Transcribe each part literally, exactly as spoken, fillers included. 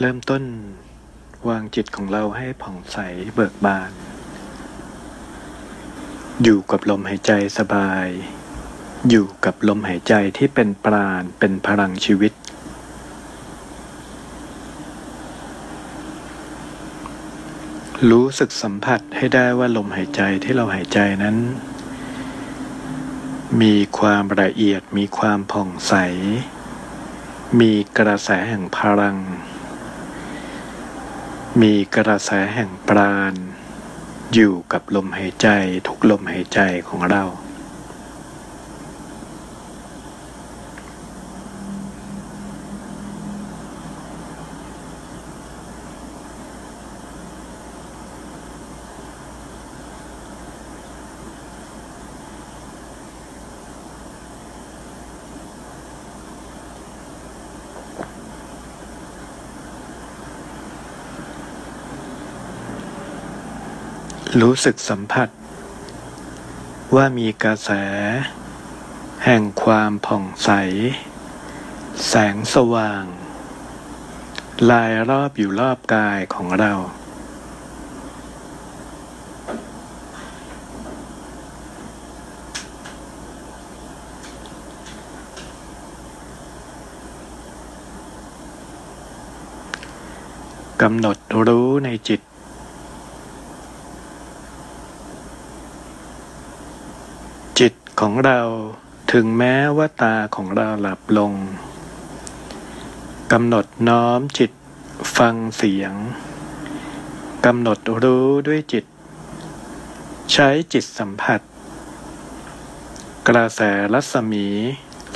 เริ่มต้นวางจิตของเราให้ผ่องใสเบิกบานอยู่กับลมหายใจสบายอยู่กับลมหายใจที่เป็นปราณเป็นพลังชีวิตรู้สึกสัมผัสให้ได้ว่าลมหายใจที่เราหายใจนั้นมีความละเอียดมีความผ่องใสมีกระแสแห่งพลังมีกระแสแห่งปราณอยู่กับลมหายใจทุกลมหายใจของเรารู้สึกสัมผัสว่ามีกระแสแห่งความผ่องใสแสงสว่างรายรอบอยู่รอบกายของเรากำหนดรู้ในจิตจิตของเราถึงแม้ว่าตาของเราหลับลงกำหนดน้อมจิตฟังเสียงกำหนดรู้ด้วยจิตใช้จิตสัมผัสกระแสรัศมี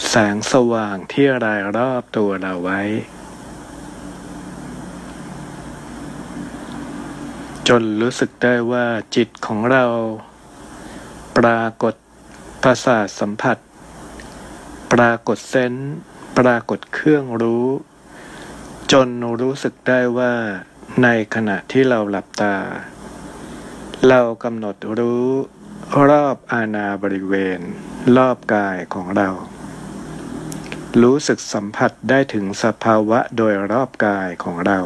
แสงสว่างที่รายรอบตัวเราไว้จนรู้สึกได้ว่าจิตของเราปรากฏประสาทสัมผัสปรากฏเซนส์ปรากฏเครื่องรู้จนรู้สึกได้ว่าในขณะที่เราหลับตาเรากำหนดรู้รอบอานาบริเวณรอบกายของเรารู้สึกสัมผัสได้ถึงสภาวะโดยรอบกายของเรา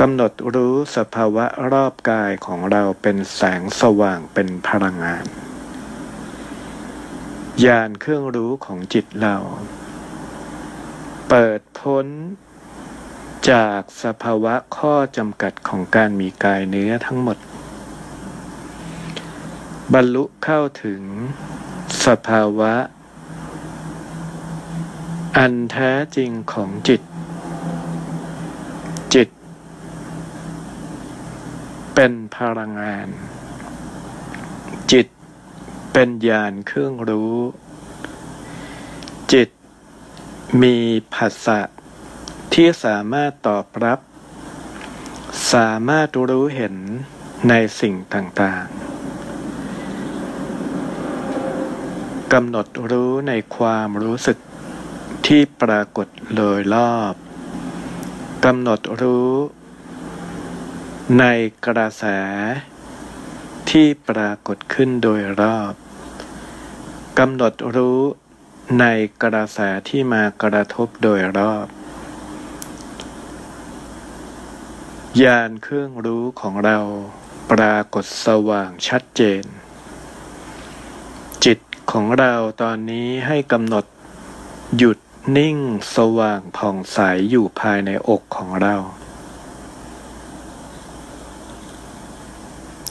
กำหนดรู้สภาวะรอบกายของเราเป็นแสงสว่างเป็นพลังงานญาณเครื่องรู้ของจิตเราเปิดพ้นจากสภาวะข้อจำกัดของการมีกายเนื้อทั้งหมดบรรลุเข้าถึงสภาวะอันแท้จริงของจิตจิตเป็นพลังงานจิตเป็นญาณเครื่องรู้จิตมีผัสสะที่สามารถตอบรับสามารถรู้เห็นในสิ่งต่างๆกำหนดรู้ในความรู้สึกที่ปรากฏโดยรอบกำหนดรู้ในกระแสที่ปรากฏขึ้นโดยรอบกำหนดรู้ในกระแสที่มากระทบโดยรอบญาณเครื่องรู้ของเราปรากฏสว่างชัดเจนจิตของเราตอนนี้ให้กำหนดหยุดนิ่งสว่างผ่องใสอยู่ภายในอกของเรา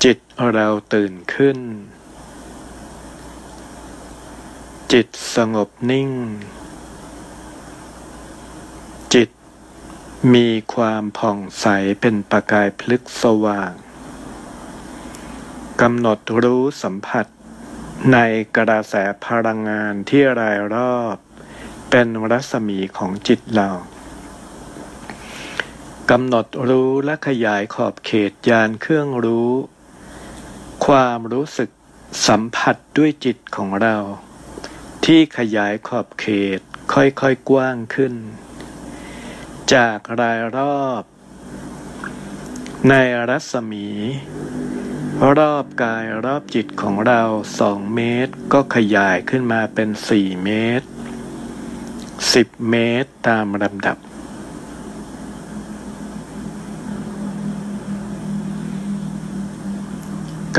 จิตเราตื่นขึ้นจิตสงบนิ่งจิตมีความผ่องใสเป็นประกายพลึกสว่างกำหนดรู้สัมผัสในกระแสพลังงานที่รายรอบเป็นรัศมีของจิตเรากำหนดรู้และขยายขอบเขตญาณเครื่องรู้ความรู้สึกสัมผัสด้วยจิตของเราที่ขยายขอบเขตค่อยๆกว้างขึ้นจากรายรอบในรัศมีรอบกายรอบจิตของเราสองเมตรก็ขยายขึ้นมาเป็นสี่เมตรสิบเมตรตามลำดับ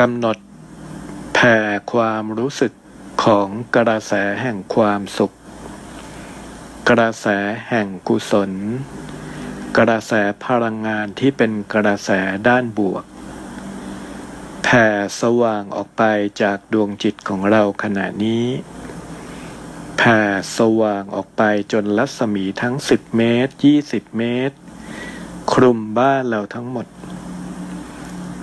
กำหนดแผ่ความรู้สึกของกระแสแห่งความสุขกระแสแห่งกุศลกระแสพลังงานที่เป็นกระแสด้านบวกแผ่สว่างออกไปจากดวงจิตของเราขณะนี้แผ่สว่างออกไปจนรัศมีทั้งสิบเมตรยี่สิบเมตรคลุมบ้านเราทั้งหมด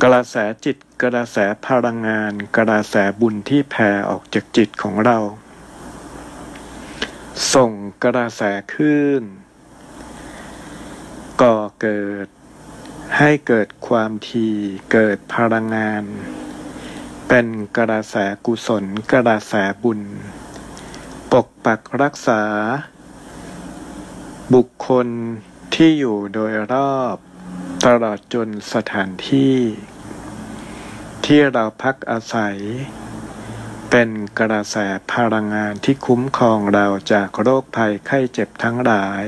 กระแสจิตกระแสพลังงานกระแสบุญที่แผ่ออกจากจิตของเราส่งกระแสขึ้นก่อเกิดให้เกิดความถี่เกิดพลังงานเป็นกระแสกุศลกระแสบุญปกปักรักษาบุคคลที่อยู่โดยรอบตลอดจนสถานที่ที่เราพักอาศัยเป็นกระแสพลังงานที่คุ้มครองเราจากโรคภัยไข้เจ็บทั้งหลาย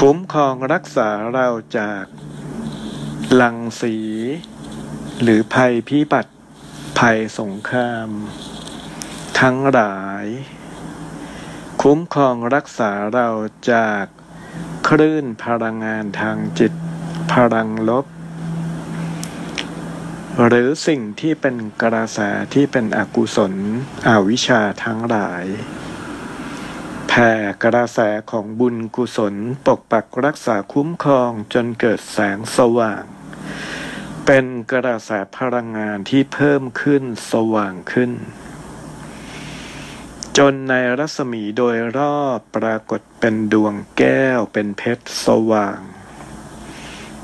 คุ้มครองรักษาเราจากรังสีหรือภัยพิบัติภัยสงครามทั้งหลายคุ้มครองรักษาเราจากคลื่นพลังงานทางจิตพลังลบหรือสิ่งที่เป็นกระแสที่เป็นอกุศลอวิชชาทั้งหลายแผ่กระแสของบุญกุศลปกปักรักษาคุ้มครองจนเกิดแสงสว่างเป็นกระแสพลังงานที่เพิ่มขึ้นสว่างขึ้นจนในรัศมีโดยรอบปรากฏเป็นดวงแก้วเป็นเพชรสว่าง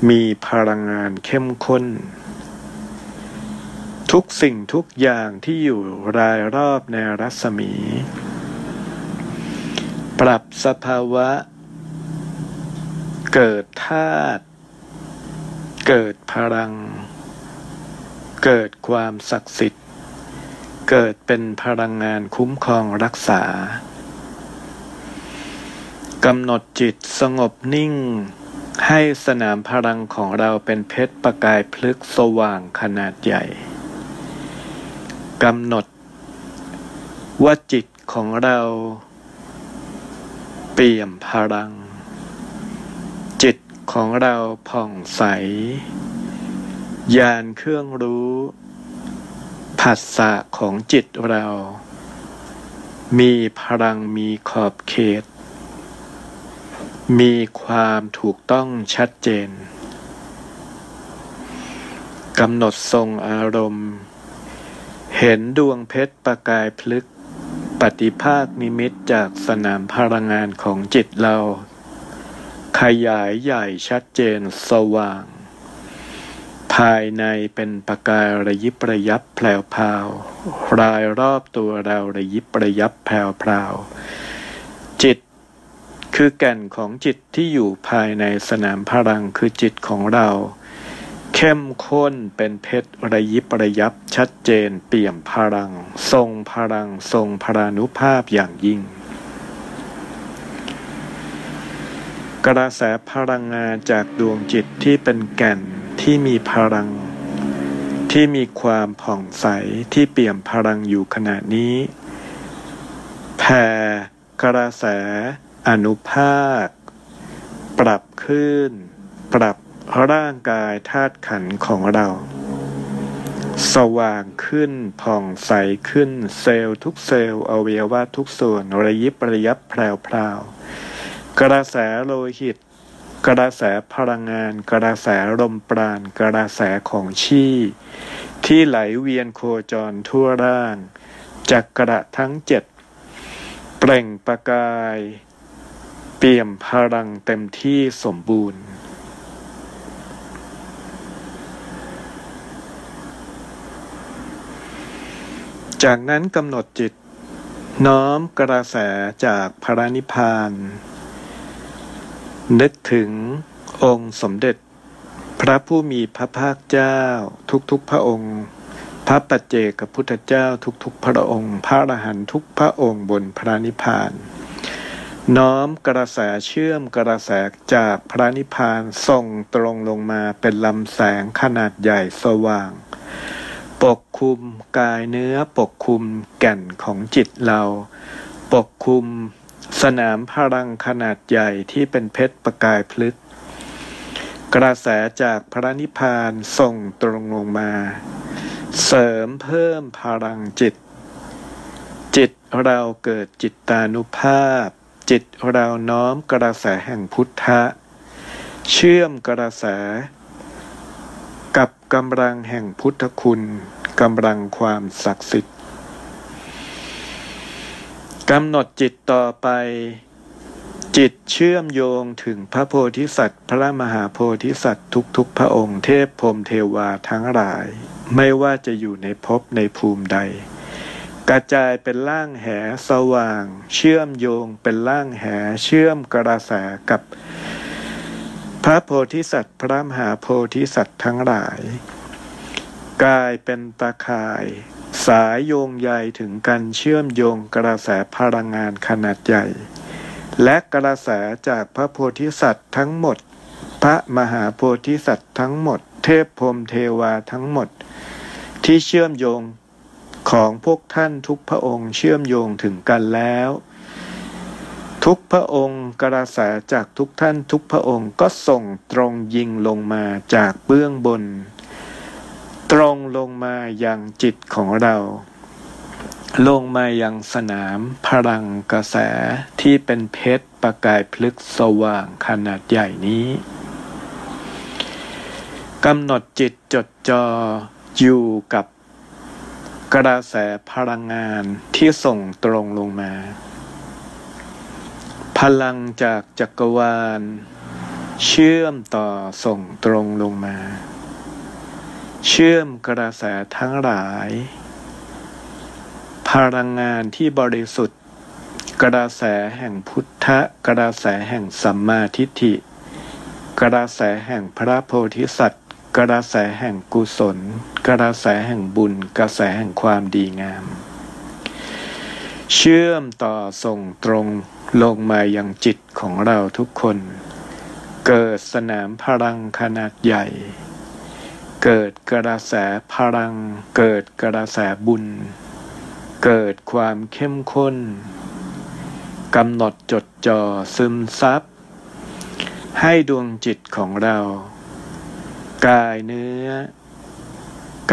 มีพลังงานเข้มข้นทุกสิ่งทุกอย่างที่อยู่รายรอบในรัศมีปรับสภาวะเกิดธาตุเกิดพลังเกิดความศักดิ์สิทธิ์เกิดเป็นพลังงานคุ้มครองรักษากำหนดจิตสงบนิ่งให้สนามพลังของเราเป็นเพชรประกายพลึกสว่างขนาดใหญ่กำหนดว่าจิตของเราเปี่ยมพลังจิตของเราผ่องใสญาณเครื่องรู้ผัสสะของจิตเรามีพลังมีขอบเขตมีความถูกต้องชัดเจนกำหนดทรงอารมณ์เห็นดวงเพชรประกายพลึกปฏิภาคนิมิตจากสนามพลังงานของจิตเราขยายใหญ่ชัดเจนสว่างภายในเป็นประกายระยิบระยับแผ่วๆรายรอบตัวเราระยิบระยับแผ่วๆจิตคือแก่นของจิตที่อยู่ภายในสนามพลังคือจิตของเราเข้มข้นเป็นเพชรระยิบระยับชัดเจนเปี่ยมพลังทรงพลังทรงพลานุภาพอย่างยิ่งกระแสพลังงานจากดวงจิตที่เป็นแก่นที่มีพลังที่มีความผ่องใสที่เปี่ยมพลังอยู่ขณะนี้แผ่กระแสอนุภาคปรับขึ้นปรับร่างกายธาตุขันธ์ของเราสว่างขึ้นผ่องใสขึ้นเซลล์ทุกเซลล์อวัยวะทุกส่วนระยิบระยับแพรวๆกระแสโลหิตกระแสพลังงานกระแสลมปราณกระแสของชีที่ไหลเวียนโคจรทั่วร่างจักระทั้งเจ็ดเปล่งประกายเปี่ยมพลังเต็มที่สมบูรณ์จากนั้นกำหนดจิตน้อมกระแสจากพระนิพพานนึกถึงองค์สมเด็จพระผู้มีพระภาคเจ้าทุกๆพระองค์พระปัจเจกพุทธเจ้าทุกๆพระองค์พระอรหันต์ทุกพระองค์บนพระนิพพาน น้อมกระแสเชื่อมกระแสจากพระนิพพานส่งตรงลงมาเป็นลำแสงขนาดใหญ่สว่างปกคลุมกายเนื้อปกคลุมแก่นของจิตเราปกคลุมสนามพลังขนาดใหญ่ที่เป็นเพชรประกายพลึกกระแสจากพระนิพพานส่งตรงลงมาเสริมเพิ่มพลังจิตจิตเราเกิดจิตตานุภาพจิตเราน้อมกระแสแห่งพุทธะเชื่อมกระแสกับกำลังแห่งพุทธคุณกำลังความศักดิ์สิทธิ์กำหนดจิตต่อไปจิตเชื่อมโยงถึงพระโพธิสัตว์พระมหาโพธิสัตว์ทุกๆพระองค์เทพพรหมเทวาทั้งหลายไม่ว่าจะอยู่ในภพในภูมิใดกระจายเป็นร่างแหสว่างเชื่อมโยงเป็นร่างแหเชื่อมกระแสกับพระโพธิสัตว์พระมหาโพธิสัตว์ทั้งหลายกลายเป็นตาข่ายสายโยงใยถึงกันเชื่อมโยงกระแสพลังงานขนาดใหญ่และกระแสจากพระโพธิสัตว์ทั้งหมดพระมหาโพธิสัตว์ทั้งหมดเทพพรหมเทวาทั้งหมดที่เชื่อมโยงของพวกท่านทุกพระองค์เชื่อมโยงถึงกันแล้วทุกพระองค์กระแสจากทุกท่านทุกพระองค์ก็ส่งตรงยิงลงมาจากเบื้องบนตรงลงมายังจิตของเราลงมายังสนามพลังกระแสที่เป็นเพชรประกายพลึกสว่างขนาดใหญ่นี้กำหนดจิตจดจ่ออยู่กับกระแสพลังงานที่ส่งตรงลงมาพลังจากจักรวาลเชื่อมต่อส่งตรงลงมาเชื่อมกระแสทั้งหลายพลังงานที่บริสุทธิ์กระแสแห่งพุทธะกระแสแห่งสัมมาทิฏฐิกระแสแห่งพระโพธิสัตว์กระแสแห่งกุศลกระแสแห่งบุญกระแสแห่งความดีงามเชื่อมต่อส่งตรงลงมายังจิตของเราทุกคนเกิดสนามพลังขนาดใหญ่เกิดกระแสพลังเกิดกระแสบุญเกิดความเข้มข้นกำหนดจดจ่อซึมซับให้ดวงจิตของเรากายเนื้อ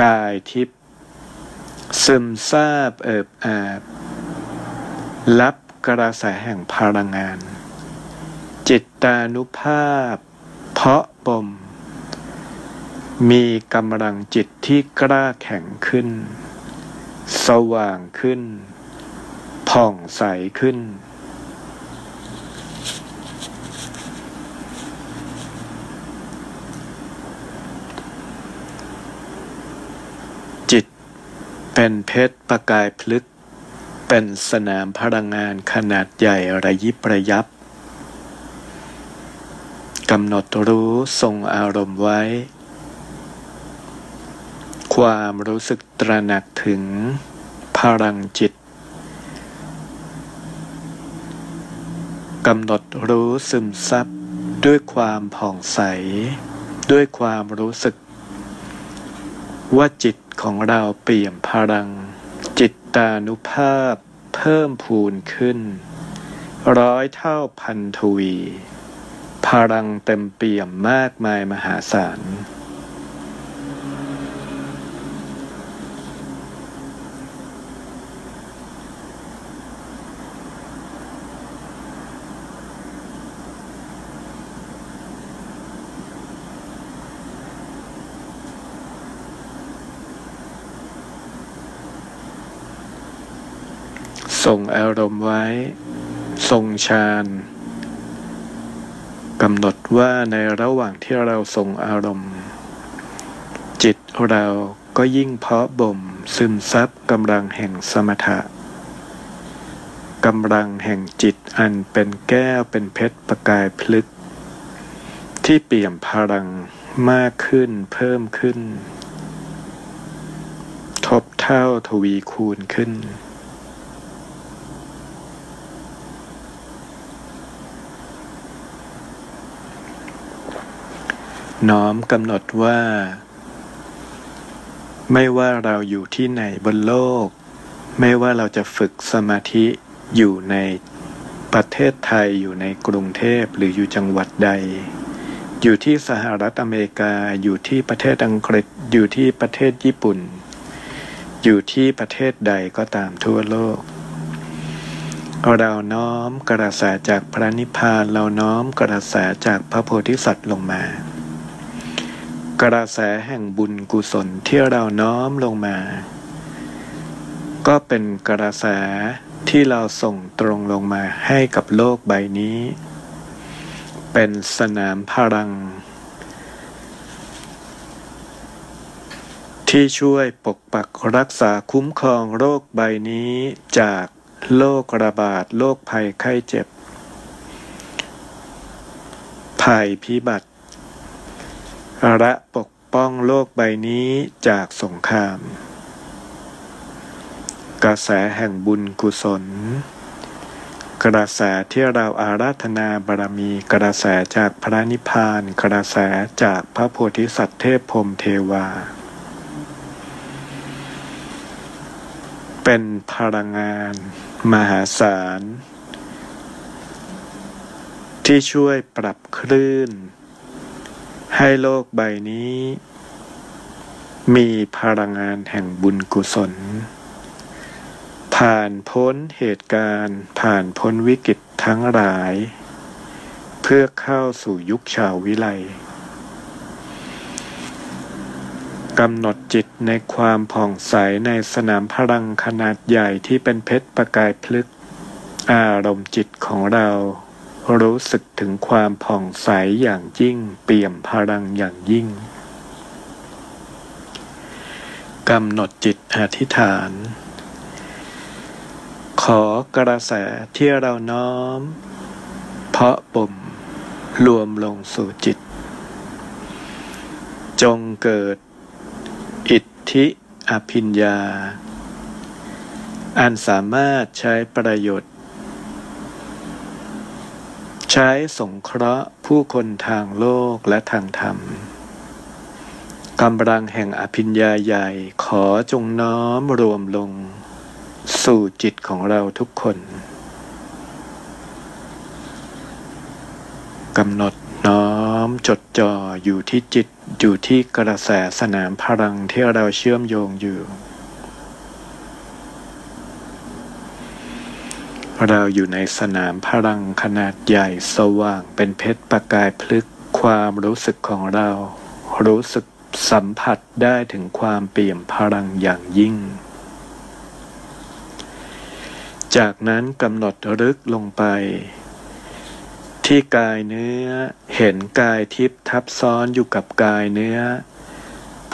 กายทิพย์ซึมซาบเอิบอาบรับกระแสแห่งพลังงานจิตตานุภาพเพาะปมมีกำลังจิตที่กล้าแข็งขึ้นสว่างขึ้นผ่องใสขึ้นจิตเป็นเพชรประกายพลึกเป็นสนามพลังงานขนาดใหญ่ระยิบระยับกำหนดรู้ทรงอารมณ์ไว้ความรู้สึกตระหนักถึงพลังจิตกำหนดรู้ซึมซับด้วยความผ่องใสด้วยความรู้สึกว่าจิตของเราเปลี่ยนพลังจิตตานุภาพเพิ่มพูนขึ้นร้อยเท่าพันทวีพลังเต็มเปี่ยมมากมายมหาศาลส่งอารมณ์ไว้ทรงฌานกำหนดว่าในระหว่างที่เราทรงอารมณ์จิตเราก็ยิ่งเพาะบ่มซึมซับกำลังแห่งสมถะกำลังแห่งจิตอันเป็นแก้วเป็นเพชรประกายพลึกที่เปี่ยมพลังมากขึ้นเพิ่มขึ้นทบเท่าทวีคูณขึ้น น้อมกำหนดว่าไม่ว่าเราอยู่ที่ไหนบนโลกไม่ว่าเราจะฝึกสมาธิอยู่ในประเทศไทยอยู่ในกรุงเทพหรืออยู่จังหวัดใดอยู่ที่สหรัฐอเมริกาอยู่ที่ประเทศอังกฤษอยู่ที่ประเทศญี่ปุ่นอยู่ที่ประเทศใดก็ตามทั่วโลกเราน้อมกระแสจากพระนิพพานเราน้อมกระแสจากพระโพธิสัตว์ลงมากระแสแห่งบุญกุศลที่เราน้อมลงมาก็เป็นกระแสที่เราส่งตรงลงมาให้กับโลกใบนี้เป็นสนามพลังที่ช่วยปกปักรักษาคุ้มครองโลกใบนี้จากโรคระบาดโรคภัยไข้เจ็บภัยพิบัติและปกป้องโลกใบนี้จากสงครามกระแสแห่งบุญกุศลกระแสที่เราอาราธนาบารมีกระแสจากพระนิพพานกระแสจากพระโพธิสัตว์เทพพรหมเทวาเป็นพลังงานมหาศาลที่ช่วยปรับคลื่นให้โลกใบนี้มีพลังงานแห่งบุญกุศลผ่านพ้นเหตุการณ์ผ่านพ้นวิกฤตทั้งหลายเพื่อเข้าสู่ยุคชาววิไลกำหนดจิตในความผ่องใสในสนามพลังขนาดใหญ่ที่เป็นเพชรประกายพลึกอารมณ์จิตของเรารู้สึกถึงความผ่องใสอย่างยิ่งเปี่ยมพลังอย่างยิ่งกำหนดจิตอธิษฐานขอกระแสที่เราน้อมเพาะบ่มรวมลงสู่จิตจงเกิดอิทธิอภิญญาอันสามารถใช้ประโยชน์ใช้สงเคราะห์ผู้คนทางโลกและทางธรรมกำลังแห่งอภิญญาใหญ่ขอจงน้อมรวมลงสู่จิตของเราทุกคนกำหนดน้อมจดจ่ออยู่ที่จิตอยู่ที่กระแสสนามพลังที่เราเชื่อมโยงอยู่เราอยู่ในสนามพลังขนาดใหญ่สว่างเป็นเพชรประกายพลึกความรู้สึกของเรารู้สึกสัมผัสได้ถึงความเปี่ยมพลังอย่างยิ่งจากนั้นกำหนดลึกลงไปที่กายเนื้อเห็นกายทิพย์ทับซ้อนอยู่กับกายเนื้อ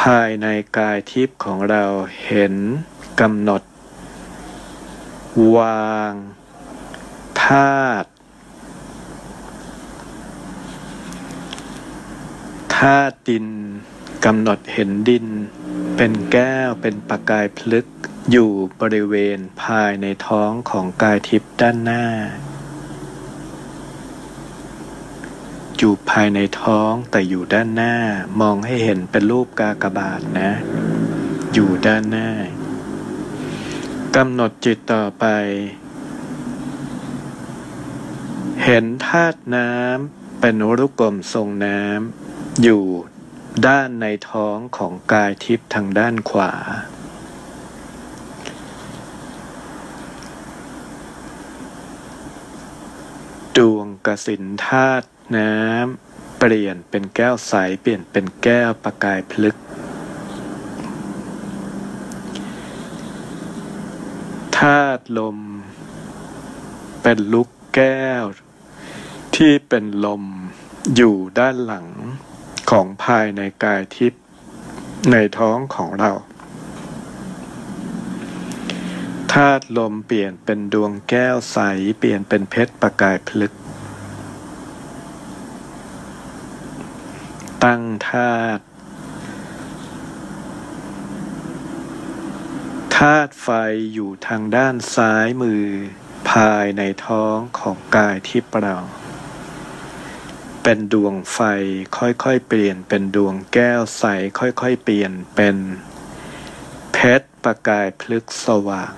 ภายในกายทิพย์ของเราเห็นกำหนดวางธาตุธาตุดินกำหนดเห็นดินเป็นแก้วเป็นประกายพลึกอยู่บริเวณภายในท้องของกายทิพย์ด้านหน้าอยู่ภายในท้องแต่อยู่ด้านหน้ามองให้เห็นเป็นรูปกากบาทนะอยู่ด้านหน้ากำหนดจิตต่อไปเห็นธาตุน้ำเป็นรูปกลมทรงน้ำอยู่ด้านในท้องของกายทิพย์ทางด้านขวาดวงกสิณธาตุน้ำเปลี่ยนเป็นแก้วใสเปลี่ยนเป็นแก้วประกายพลึกธาตุลมเป็นลูกแก้วที่เป็นลมอยู่ด้านหลังของภายในกายทิพย์ในท้องของเราธาตุลมเปลี่ยนเป็นดวงแก้วใสเปลี่ยนเป็นเพชรประกายพลึกตั้งธาตุธาตุไฟอยู่ทางด้านซ้ายมือภายในท้องของกายทิพย์เรา เป็นดวงไฟค่อยๆเปลี่ยนเป็นดวงแก้วใสค่อยๆเปลี่ยนเป็นเพชรประกายพลึกสว่าง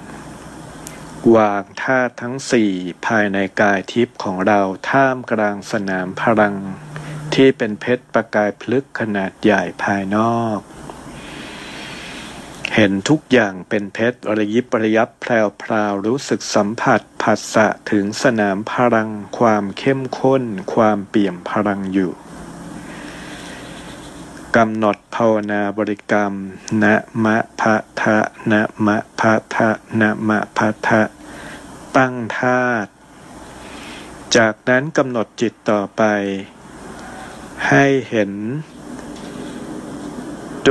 วางธาตุทั้งสี่ภายในกายทิพย์ของเราท่ามกลางสนามพลังที่เป็นเพชรประกายพลึกขนาดใหญ่ภายนอกเห็นทุกอย่างเป็นเพชรระยิบระยับแพรวพราวรู้สึกสัมผัสผัสสะถึงสนามพลังความเข้มข้นความเปี่ยมพลังอยู่กำหนดภาวนาบริกรรมนะมะพะทะนะมะพะทะนะมะพะทะตั้งธาตุจากนั้นกำหนดจิตต่อไปให้เห็น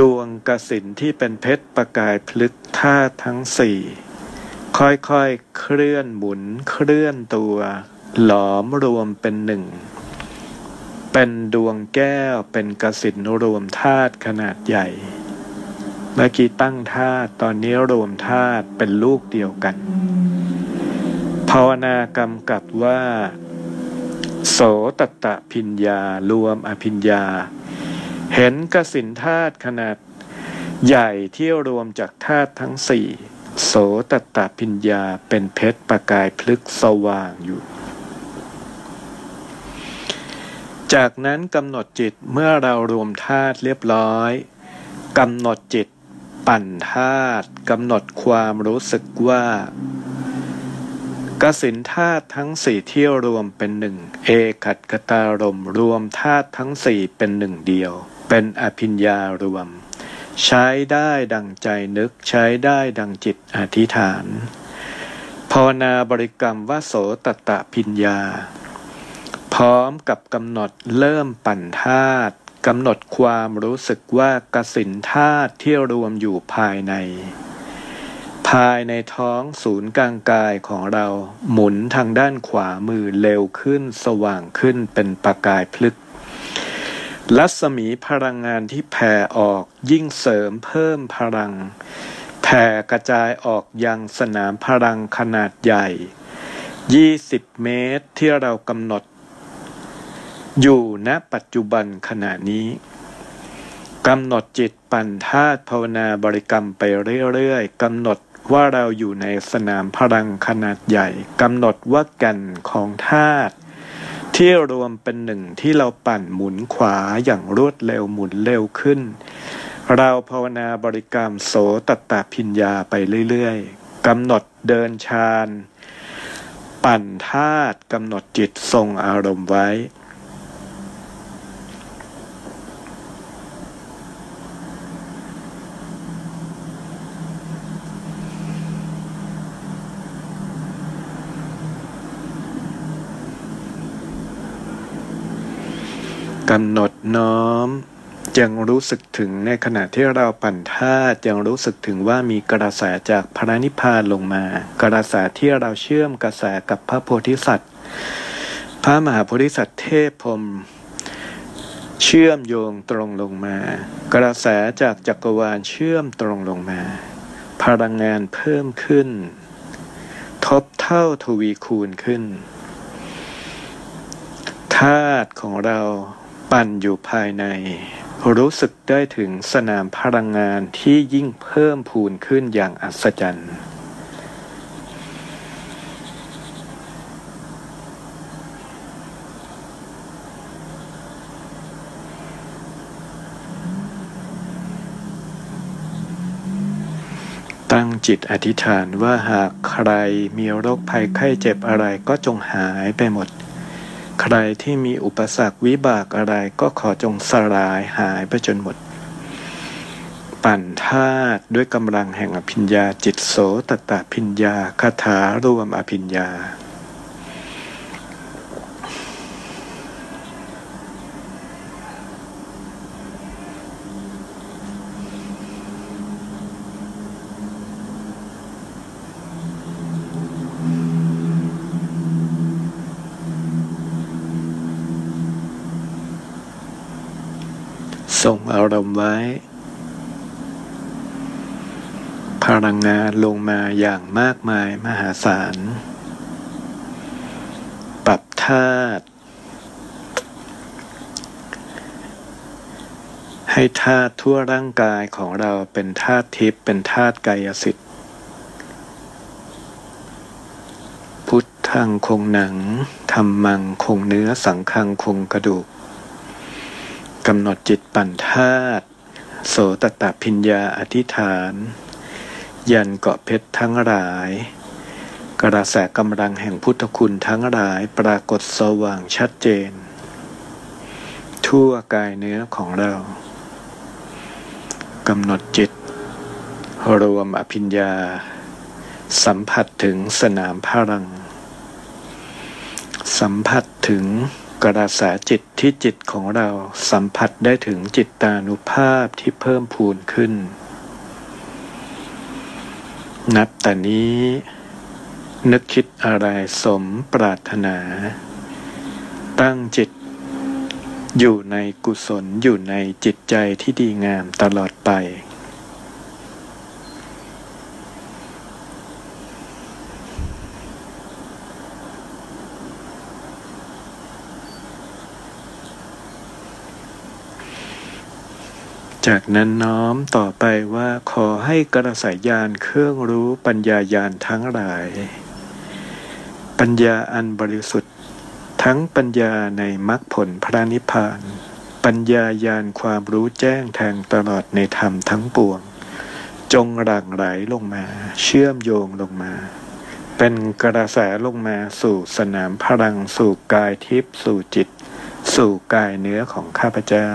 ดวงกสิณที่เป็นเพชรประกายพลึกธาตุทั้งสี่ค่อยๆเคลื่อนหมุนเคลื่อนตัวหลอมรวมเป็นหนึ่งเป็นดวงแก้วเป็นกสิณรวมธาตุขนาดใหญ่เมื่อกี้ตั้งธาตุตอนนี้รวมธาตุเป็นลูกเดียวกันภาวนากำกับว่าโสตตะพิญญารวมอภิญญาเห็นกสิณธาตุขนาดใหญ่ที่รวมจากธาตุทั้งสี่โสตตะพิญญาเป็นเพชรประกายพลึกสว่างอยู่จากนั้นกำหนดจิตเมื่อเรารวมธาตุเรียบร้อยกำหนดจิตปั่นธาตุกำหนดความรู้สึกว่ากสิณธาตุทั้งสี่ที่รวมเป็นหนึ่งเอกัคคตารมรวมธาตุทั้งสี่เป็นหนึ่งเดียวเป็นอภิญญารวมใช้ได้ดังใจนึกใช้ได้ดังจิตอธิษฐานภาวนาบริกรรมว่าโสตตะพิญญาพร้อมกับกำหนดเริ่มปั่นธาตุกำหนดความรู้สึกว่ากสิณธาตุที่รวมอยู่ภายในภายในท้องศูนย์กลางกายของเราหมุนทางด้านขวามือเร็วขึ้นสว่างขึ้นเป็นประกายพลึกรัศมีพลังงานที่แผ่ออกยิ่งเสริมเพิ่มพลังแผ่กระจายออกยังสนามพลังขนาดใหญ่ยี่สิบเมตรที่เรากำหนดอยู่ณปัจจุบันขณะนี้กำหนดจิตปั่นธาตุภาวนาบริกรรมไปเรื่อยๆกำหนดว่าเราอยู่ในสนามพลังขนาดใหญ่กำหนดว่าแก่นของธาตุที่รวมเป็นหนึ่งที่เราปั่นหมุนขวาอย่างรวดเร็วหมุนเร็วขึ้นเราภาวนาบริกรรมโสตตะพิญญาไปเรื่อยๆกำหนดเดินฌานปั่นธาตุกำหนดจิตทรงอารมณ์ไว้กำหนดน้อมยังรู้สึกถึงในขณะที่เราปั่นธาตุยังรู้สึกถึงว่ามีกระแสจากพระนิพพานลงมากระแสที่เราเชื่อมกระแสกับพระโพธิสัตว์พระมหาโพธิสัตว์เทพพรหมเชื่อมโยงตรงลงมากระแสจากจักรวาลเชื่อมตรงลงมาพลังงานเพิ่มขึ้นทบเท่าทวีคูณขึ้นธาตุของเราปั่นอยู่ภายในรู้สึกได้ถึงสนามพลังงานที่ยิ่งเพิ่มพูนขึ้นอย่างอัศจรรย์ตั้งจิตอธิษฐานว่าหากใครมีโรคภัยไข้เจ็บอะไรก็จงหายไปหมดใครที่มีอุปสรรควิบากอะไรก็ขอจงสลายหายไปจนหมดปั่นธาตุด้วยกำลังแห่งอภิญญาจิตโสตตะพิญญาคาถารวมอภิญญาส่งอารมณ์ไว้พลังงานลงมาอย่างมากมายมหาศาลปรับธาตุ ให้ธาตุทั่วร่างกายของเราเป็นธาตุทิพย์เป็นธาตุกายสิทธิ์พุทธังคงหนังธัมมังคงเนื้อสังขังคงกระดูกกำหนดจิตปั่นธาตุโสตตพิญญาอธิษฐานยันเกาะเพชรทั้งหลายกระแสกำลังแห่งพุทธคุณทั้งหลายปรากฏสว่างชัดเจนทั่วกายเนื้อของเรากำหนดจิตรวมอภิญญาสัมผัสถึงสนามพลังสัมผัสถึงกระแสจิตที่จิตของเราสัมผัสได้ถึงจิตตานุภาพที่เพิ่มพูนขึ้นนับแต่นี้นึกคิดอะไรสมปรารถนาตั้งจิตอยู่ในกุศลอยู่ในจิตใจที่ดีงามตลอดไปจากนั้นน้อมต่อไปว่าขอให้กระแสญาณเครื่องรู้ปัญญาญาณทั้งหลายปัญญาอันบริสุทธิ์ทั้งปัญญาในมรรคผลพระนิพพานปัญญาญาณความรู้แจ้งแทงตลอดในธรรมทั้งปวงจงหลั่งไหลลงมาเชื่อมโยงลงมาเป็นกระแสลงมาสู่สนามพลังสู่กายทิพย์สู่จิตสู่กายเนื้อของข้าพเจ้า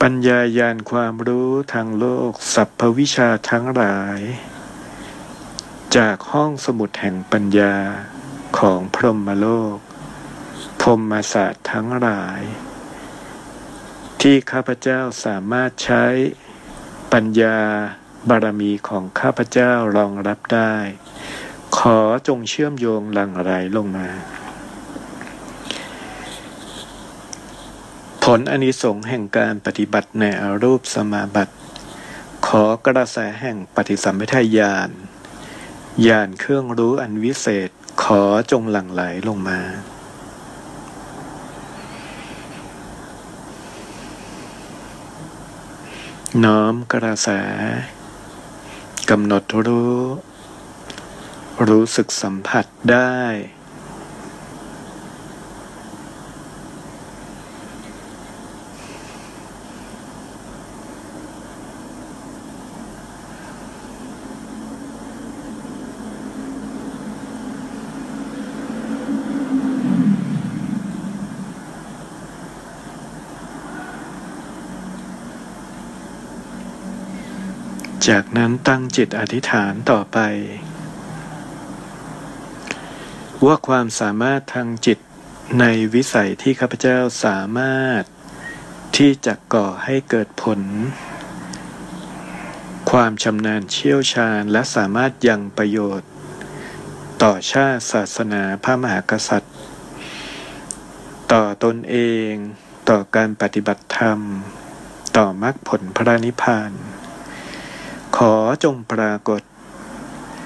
ปัญญาญาณความรู้ทางโลกสัพพวิชาทั้งหลายจากห้องสมุดแห่งปัญญาของพรหมโลกพรหมศาสตร์ทั้งหลายที่ข้าพเจ้าสามารถใช้ปัญญาบารมีของข้าพเจ้ารองรับได้ขอจงเชื่อมโยงหลั่งไหลลงมาผลอานิสงส์แห่งการปฏิบัติในอรูปสมาบัติขอกระแสแห่งปฏิสัมภิทาญาณญาณเครื่องรู้อันวิเศษขอจงหลั่งไหลลงมาน้อมกระแสกำหนดรู้รู้สึกสัมผัสได้จากนั้นตั้งจิตอธิษฐานต่อไปว่าความสามารถทางจิตในวิสัยที่ข้าพเจ้าสามารถที่จะก่อให้เกิดผลความชำนาญเชี่ยวชาญและสามารถยังประโยชน์ต่อชาติศาสนาพระมหากษัตริย์ต่อตนเองต่อการปฏิบัติธรรมต่อมรรคผลพระนิพพานขอจงปรากฏ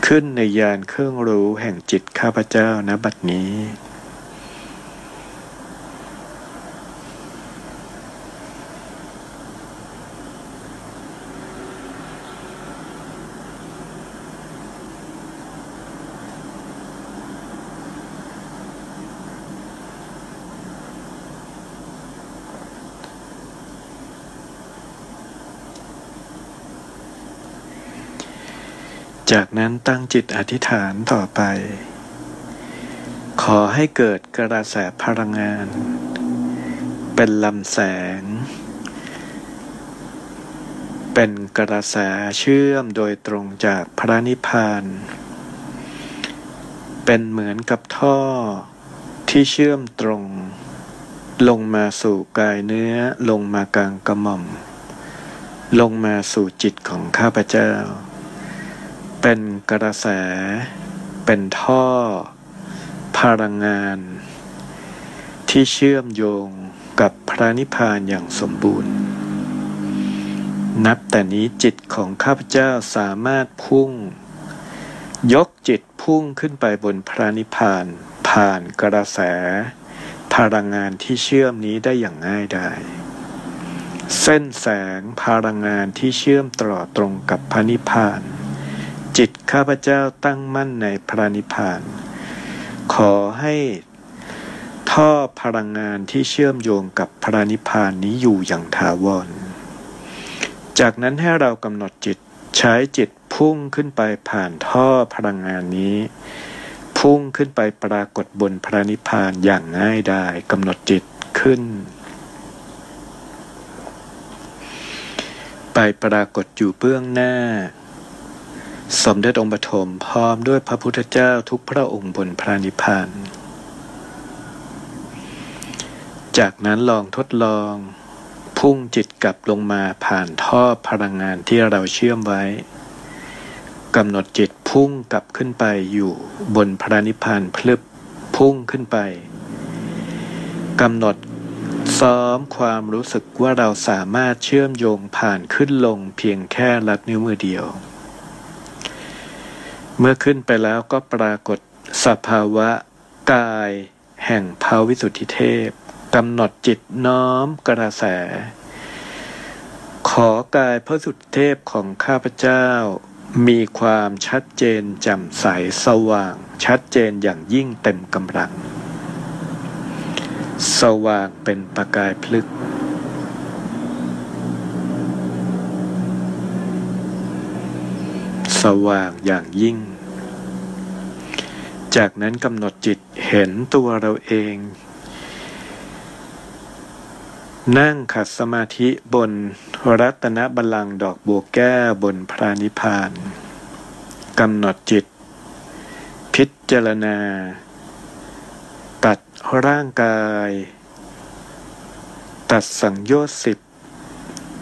ขึ้นในญาณเครื่องรู้แห่งจิตข้าพเจ้าณบัดนี้จากนั้นตั้งจิตอธิษฐานต่อไปขอให้เกิดกระแสพลังงานเป็นลำแสงเป็นกระแสเชื่อมโดยตรงจากพระนิพพานเป็นเหมือนกับท่อที่เชื่อมตรงลงมาสู่กายเนื้อลงมากลางกระหม่อมลงมาสู่จิตของข้าพเจ้าเป็นกระแสเป็นท่อพลังงานที่เชื่อมโยงกับพระนิพพานอย่างสมบูรณ์นับแต่นี้จิตของข้าพเจ้าสามารถพุ่งยกจิตพุ่งขึ้นไปบนพระนิพพานผ่านกระแสพ พลังงานที่เชื่อมนี้ได้อย่างง่ายดายเส้นแสงพลังงานที่เชื่อมต่อตรงกับพระนิพพานจิตข้าพเจ้าตั้งมั่นในพระนิพพานขอให้ท่อพลังงานที่เชื่อมโยงกับพระนิพพานนี้อยู่อย่างถาวรจากนั้นให้เรากำหนดจิตใช้จิตพุ่งขึ้นไปผ่านท่อพลังงานนี้พุ่งขึ้นไปปรากฏบนพระนิพพานอย่างง่ายดายกำหนดจิตขึ้นไปปรากฏอยู่เบื้องหน้าสมเด็จองค์ปฐมพร้อมด้วยพระพุทธเจ้าทุกพระองค์บนพระนิพพานจากนั้นลองทดลองพุ่งจิตกลับลงมาผ่านท่อพลังงานที่เราเชื่อมไว้กำหนดจิตพุ่งกลับขึ้นไปอยู่บนพระนิพพานพลึบพุ่งขึ้นไปกำหนดซ้อมความรู้สึกว่าเราสามารถเชื่อมโยงผ่านขึ้นลงเพียงแค่ลัดนิ้วมือเดียวเมื่อขึ้นไปแล้วก็ปรากฏสภาวะกายแห่งพระวิสุทธิเทพกำหนดจิตน้อมกระแสขอกายพระวิสุทธิเทพของข้าพเจ้ามีความชัดเจนแจ่มใสสว่างชัดเจนอย่างยิ่งเต็มกำลังสว่างเป็นประกายพลึกสว่างอย่างยิ่งจากนั้นกำหนดจิตเห็นตัวเราเองนั่งขัดสมาธิบนรัตนบัลลังก์ดอกบัวแก้วบนพระนิพพานกำหนดจิตพิจารณาตัดร่างกายตัดสังโยชน์สิบ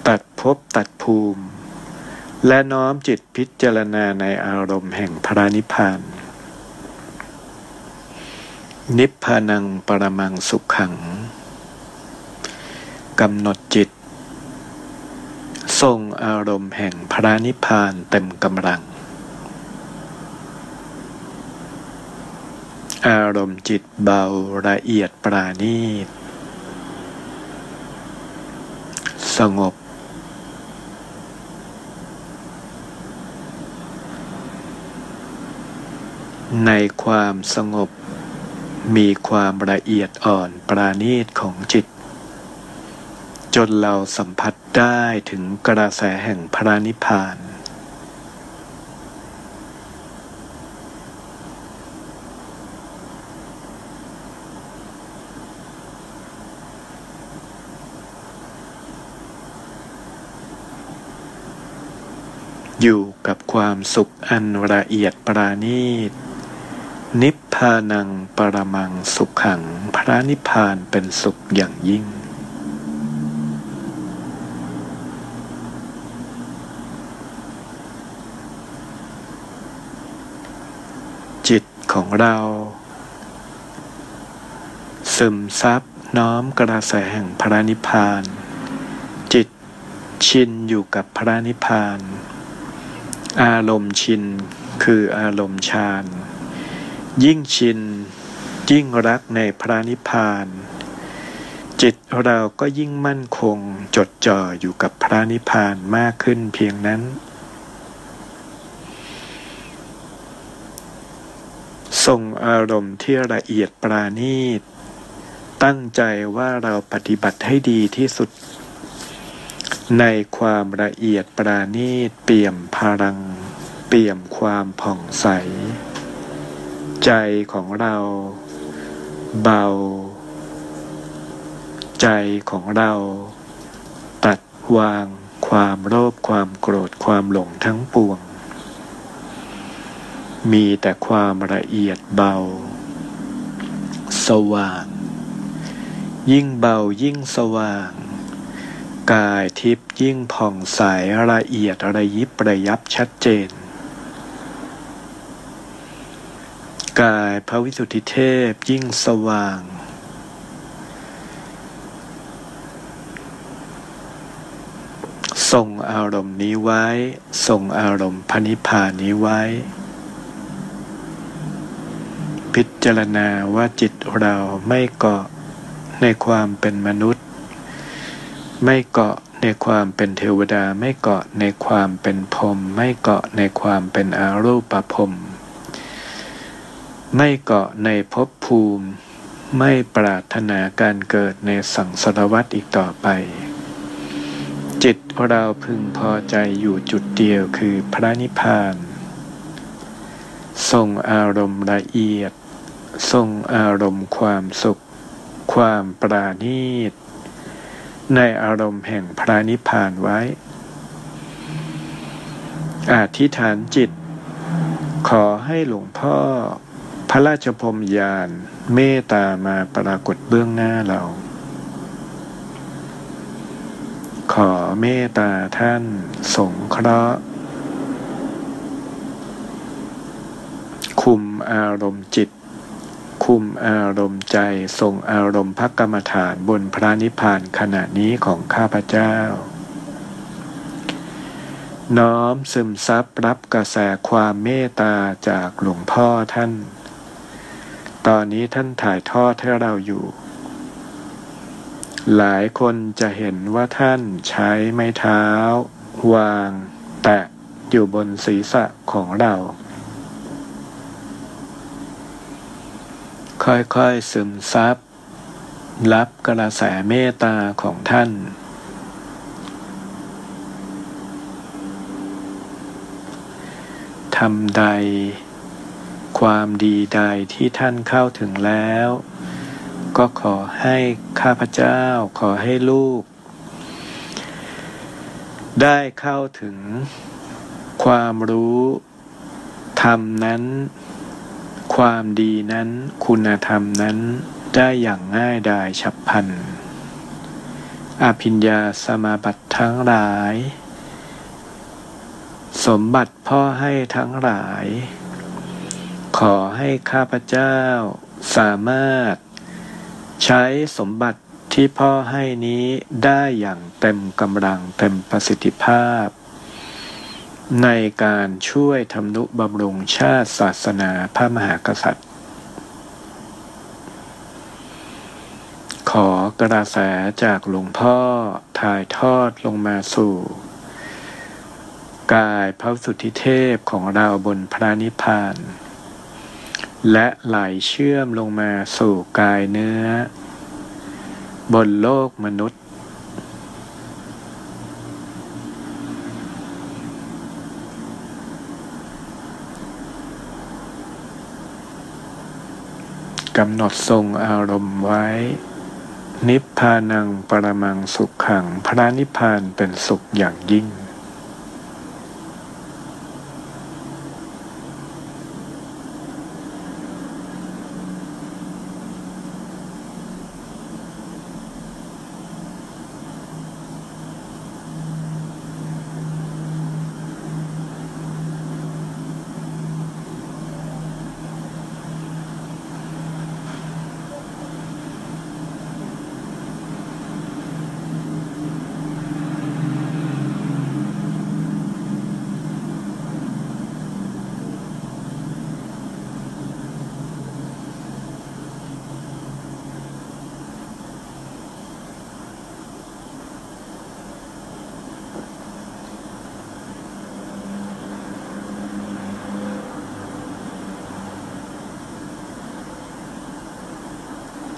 ตัดภพตัดภูมิและน้อมจิตพิจารณาในอารมณ์แห่งพระนิพพานนิพพานังปรมังสุขขังกำหนดจิตทรงอารมณ์แห่งพระนิพพานเต็มกำลังอารมณ์จิตเบาละเอียดปราณีตสงบในความสงบมีความละเอียดอ่อนปราณีตของจิตจนเราสัมผัสได้ถึงกระแสแห่งพระนิพพานอยู่กับความสุขอันละเอียดปราณีตนิพพานังปรมังสุขขังพระนิพพานเป็นสุขอย่างยิ่งจิตของเราซึมซับน้อมกระแสแห่งพระนิพพานจิตชินอยู่กับพระนิพพานอารมณ์ชินคืออารมณ์ฌานยิ่งชินยิ่งรักในพระนิพพานจิตเราก็ยิ่งมั่นคงจดจ่ออยู่กับพระนิพพานมากขึ้นเพียงนั้นทรงอารมณ์ที่ละเอียดปราณีตตั้งใจว่าเราปฏิบัติให้ดีที่สุดในความละเอียดปราณีตเปี่ยมพลังเปี่ยมความผ่องใสใจของเราเบาใจของเราตัดวางความโลภความโกรธความหลงทั้งปวงมีแต่ความละเอียดเบาสว่างยิ่งเบายิ่งสว่างกายทิพย์ยิ่งผ่องใสละเอียดระยิบระยับชัดเจนกายพระวิสุทธิเทพยิ่งสว่างทรงอารมณ์นี้ไว้ทรงอารมณ์พระนิพพานนี้ไว้พิจารณาว่าจิตเราไม่เกาะ ในความเป็นมนุษย์ไม่เกาะในความเป็นเทวดาไม่เกาะในความเป็นพรหมไม่เกาะในความเป็นอรูปพรหมไม่เกาะในภพภูมิไม่ปรารถนาการเกิดในสังสารวัฏอีกต่อไปจิตเราพึงพอใจอยู่จุดเดียวคือพระนิพพานทรงอารมณ์ละเอียดทรงอารมณ์ความสุขความปราณีตในอารมณ์แห่งพระนิพพานไว้อธิษฐานจิตขอให้หลวงพ่อพระราชพรหมญาณเมตตามาปรากฏเบื้องหน้าเราขอเมตตาท่านสงเคราะห์คุมอารมณ์จิตคุมอารมณ์ใจทรงอารมณ์พระกรรมฐานบนพระนิพพานขณะนี้ของข้าพเจ้าน้อมซึมซับรับกระแสความเมตตาจากหลวงพ่อท่านตอนนี้ท่านถ่ายทอดให้เราอยู่หลายคนจะเห็นว่าท่านใช้ไม้เท้าวางแตะอยู่บนศีรษะของเราค่อยๆซึมซับรับกระแสเมตตาของท่านทำใดความดีใดที่ท่านเข้าถึงแล้วก็ขอให้ข้าพเจ้าขอให้ลูกได้เข้าถึงความรู้ธรรมนั้นความดีนั้นคุณธรรมนั้นได้อย่างง่ายดายฉับพลันอภิญญาสมาบัติทั้งหลายสมบัติพ่อให้ทั้งหลายขอให้ข้าพเจ้าสามารถใช้สมบัติที่พ่อให้นี้ได้อย่างเต็มกำลังเต็มประสิทธิภาพในการช่วยทำนุบำรุงชาติศาสนาพระมหากษัตริย์ขอกระแสจากหลวงพ่อถ่ายทอดลงมาสู่กายพระสุทธิเทพของเราบนพระนิพพานและไหลเชื่อมลงมาสู่กายเนื้อบนโลกมนุษย์กำหนดทรงอารมณ์ไว้นิพพานังปรมังสุขขังพระนิพพานเป็นสุขอย่างยิ่ง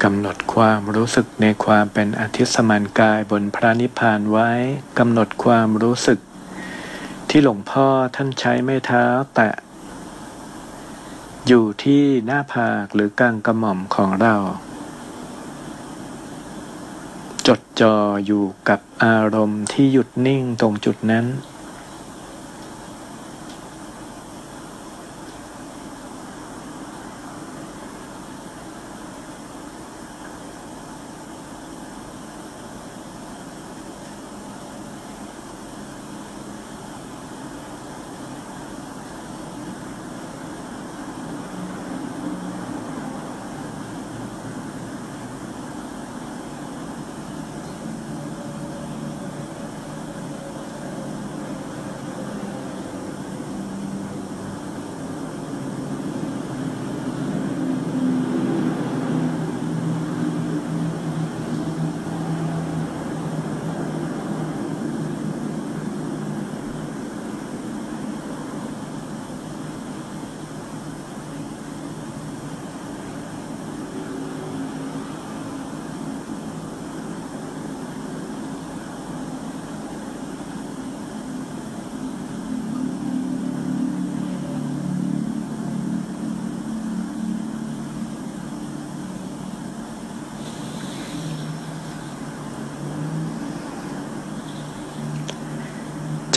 กำหนดความรู้สึกในความเป็นอธิสมานกายบนพระนิพพานไว้กำหนดความรู้สึกที่หลวงพ่อท่านใช้ไม้เท้าแตะอยู่ที่หน้าผากหรือกลางกระหม่อมของเราจดจ่ออยู่กับอารมณ์ที่หยุดนิ่งตรงจุดนั้น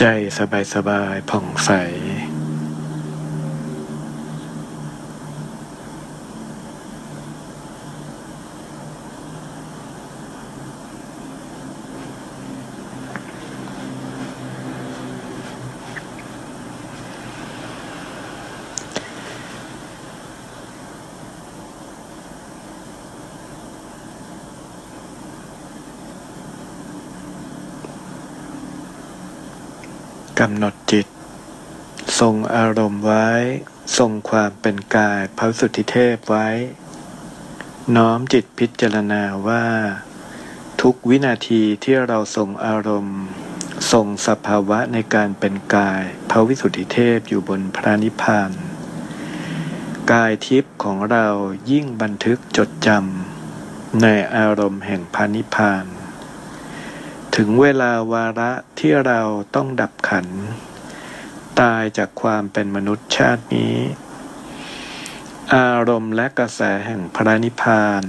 ใจสบายสบายผ่องใสกำหนดจิตทรงอารมณ์ไว้ทรงความเป็นกายพระสุทธิเทพไว้น้อมจิตพิจารณาว่าทุกวินาทีที่เราทรงอารมณ์ทรงสภาวะในการเป็นกายพระวิสุทธิเทพอยู่บนพระนิพพานกายทิพย์ของเรายิ่งบันทึกจดจำในอารมณ์แห่งพระนิพพานถึงเวลาวาระที่เราต้องดับขันธ์ตายจากความเป็นมนุษย์ชาตินี้อารมณ์และกระแสแห่งพระนิพพาน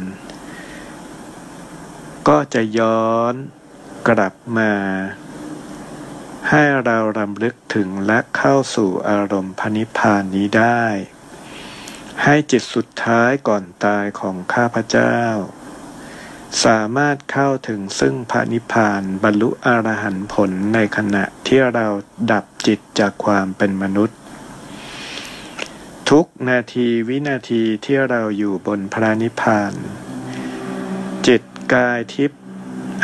ก็จะย้อนกลับมาให้เรารำลึกถึงและเข้าสู่อารมณ์พระนิพพานนี้ได้ให้จิตสุดท้ายก่อนตายของข้าพเจ้าสามารถเข้าถึงซึ่งพระนิพพานบรรลุอรหันต์ผลในขณะที่เราดับจิตจากความเป็นมนุษย์ทุกนาทีวินาทีที่เราอยู่บนพระนิพพานจิตกายทิพย์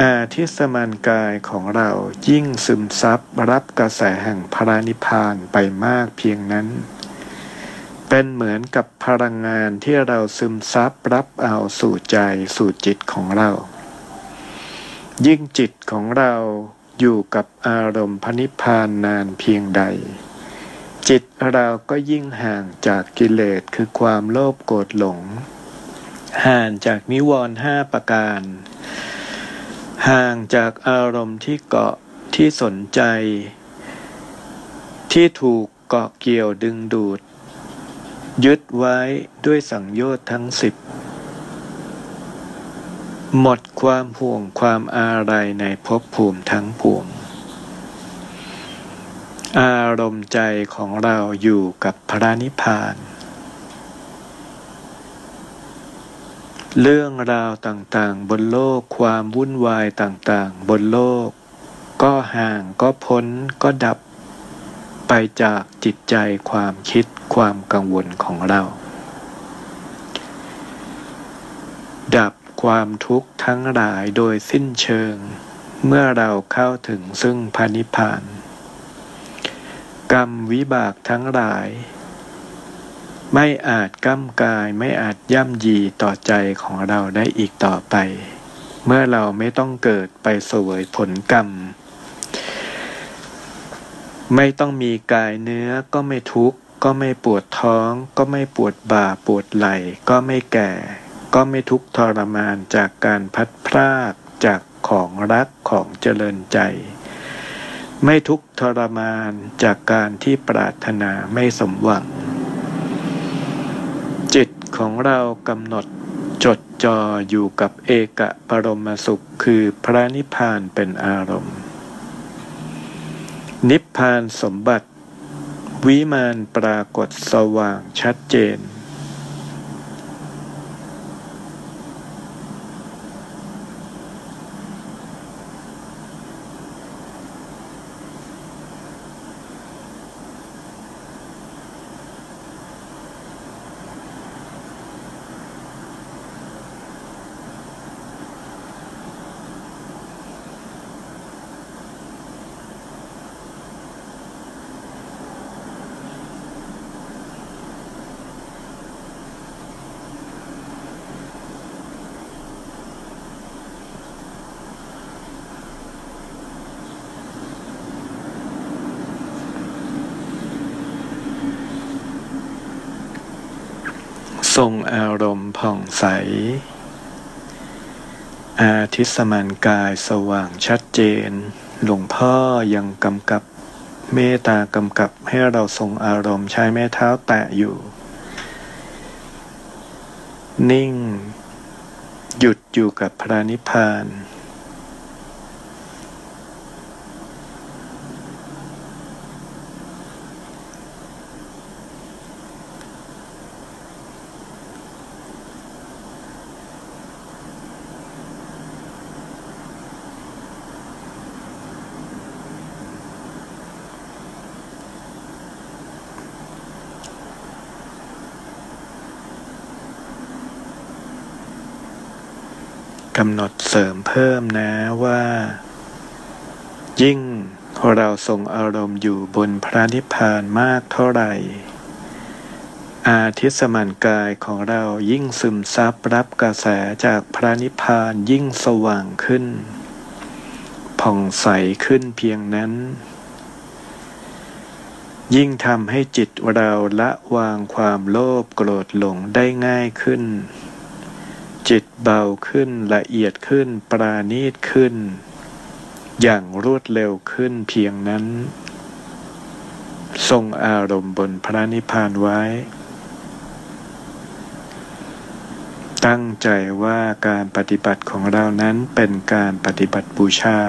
อาทิสมานกายของเรายิ่งซึมซับรับกระแสแห่งพระนิพพานไปมากเพียงนั้นเป็นเหมือนกับพลังงานที่เราซึมซับรับเอาสู่ใจสู่จิตของเรายิ่งจิตของเราอยู่กับอารมณ์พระนิพพานนานเพียงใดจิตเราก็ยิ่งห่างจากกิเลสคือความโลภโกรธหลงห่างจากนิวรณ์ห้าประการห่างจากอารมณ์ที่เกาะที่สนใจที่ถูกเกาะเกี่ยวดึงดูดยึดไว้ด้วยสังโยชน์ทั้งสิบหมดความห่วงความอาลัยในภพภูมิทั้งปวงอารมณ์ใจของเราอยู่กับพระนิพพานเรื่องราวต่างๆบนโลกความวุ่นวายต่างๆบนโลกก็ห่างก็พ้นก็ดับไปจากจิตใจความคิดความกังวลของเราดับความทุกข์ทั้งหลายโดยสิ้นเชิงเมื่อเราเข้าถึงซึ่งพระนิพพานกรรมวิบากทั้งหลายไม่อาจก้ำกายไม่อาจย่ำยีต่อใจของเราได้อีกต่อไปเมื่อเราไม่ต้องเกิดไปเสวยผลกรรมไม่ต้องมีกายเนื้อก็ไม่ทุกข์ก็ไม่ปวดท้องก็ไม่ปวดบ่าปวดไหล่ก็ไม่แก่ก็ไม่ทุกข์ทรมานจากการพัดพรากจากของรักของเจริญใจไม่ทุกข์ทรมานจากการที่ปรารถนาไม่สมหวังจิตของเรากำหนดจดจ่ออยู่กับเอกปรมสุขคือพระนิพพานเป็นอารมณ์นิพพานสมบัติวิมานปรากฏสว่างชัดเจนทรงอารมณ์ผ่องใสอาทิสมานกายสว่างชัดเจนหลวงพ่อยังกำกับเมตตากำกับให้เราทรงอารมณ์ใช้แม่เท้าแตะอยู่นิ่งหยุดอยู่กับพระนิพพาน กำหนดเสริมเพิ่มนะว่ายิ่งเราทรงอารมณ์อยู่บนพระนิพพานมากเท่าไหร่อาทิสมันกายของเรายิ่งซึมซับรับกระแสจากพระนิพพานยิ่งสว่างขึ้นผ่องใสขึ้นเพียงนั้นยิ่งทำให้จิตเราละวางความโลภโกรธหลงได้ง่ายขึ้นจิตเบาขึ้นละเอียดขึ้นปราณีตขึ้นอย่างรวดเร็วขึ้นเพียงนั้นทรงอารมณ์บนพระนิพพานไว้ตั้งใจว่าการปฏิบัติของเรานั้นเป็นการปฏิบัติบูชา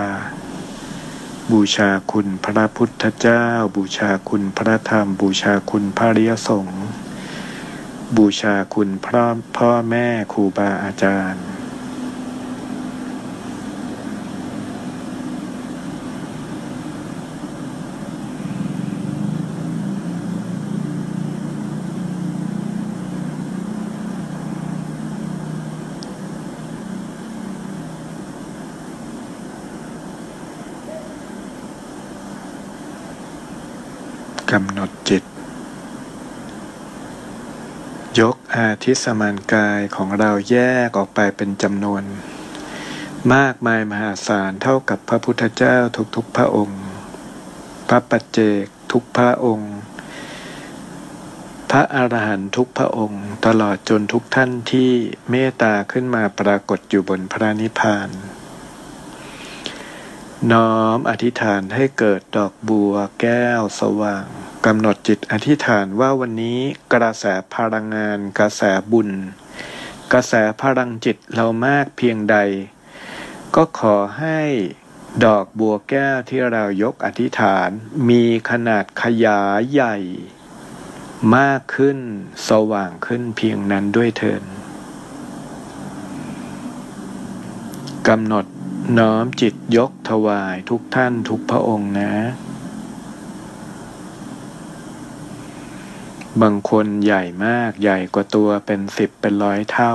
บูชาคุณพระพุทธเจ้าบูชาคุณพระธรรมบูชาคุณพระอริยสงฆ์บูชาคุณพระพ่อแม่ครูบาอาจารย์กำหนดจิตยกอาทิสมันกายของเราแยกออกไปเป็นจำนวนมากมายมหาศาลเท่ากับพระพุทธเจ้าทุกๆพระองค์พระปัจเจกทุกพระองค์พระอรหันต์ทุกพระองค์ตลอดจนทุกท่านที่เมตตาขึ้นมาปรากฏอยู่บนพระนิพพานน้อมอธิษฐานให้เกิดดอกบัวแก้วสว่างกำหนดจิตอธิษฐานว่าวันนี้กระแสพลังงานกระแสบุญกระแสพลังจิตเรามากเพียงใดก็ขอให้ดอกบัวแก้วที่เรายกอธิษฐานมีขนาดขยายใหญ่มากขึ้นสว่างขึ้นเพียงนั้นด้วยเถิดกำหนดน้อมจิตยกถวายทุกท่านทุกพระองค์นะบางคนใหญ่มากใหญ่กว่าตัวเป็นสิบเป็นร้อยเท่า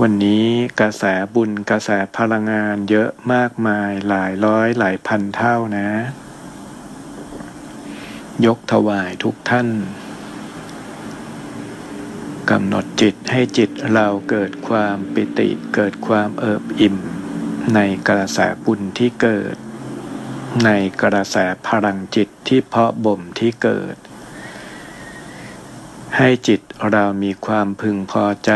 วันนี้กระแสบุญกระแสพลังงานเยอะมากมายหลายร้อยหลายพันเท่านะยกถวายทุกท่านกำหนดจิตให้จิตเราเกิดความปิติเกิดความเอิบอิ่มในกระแสบุญที่เกิดในกระแสพลังจิตที่เพาะบ่มที่เกิดให้จิตเรามีความพึงพอใจ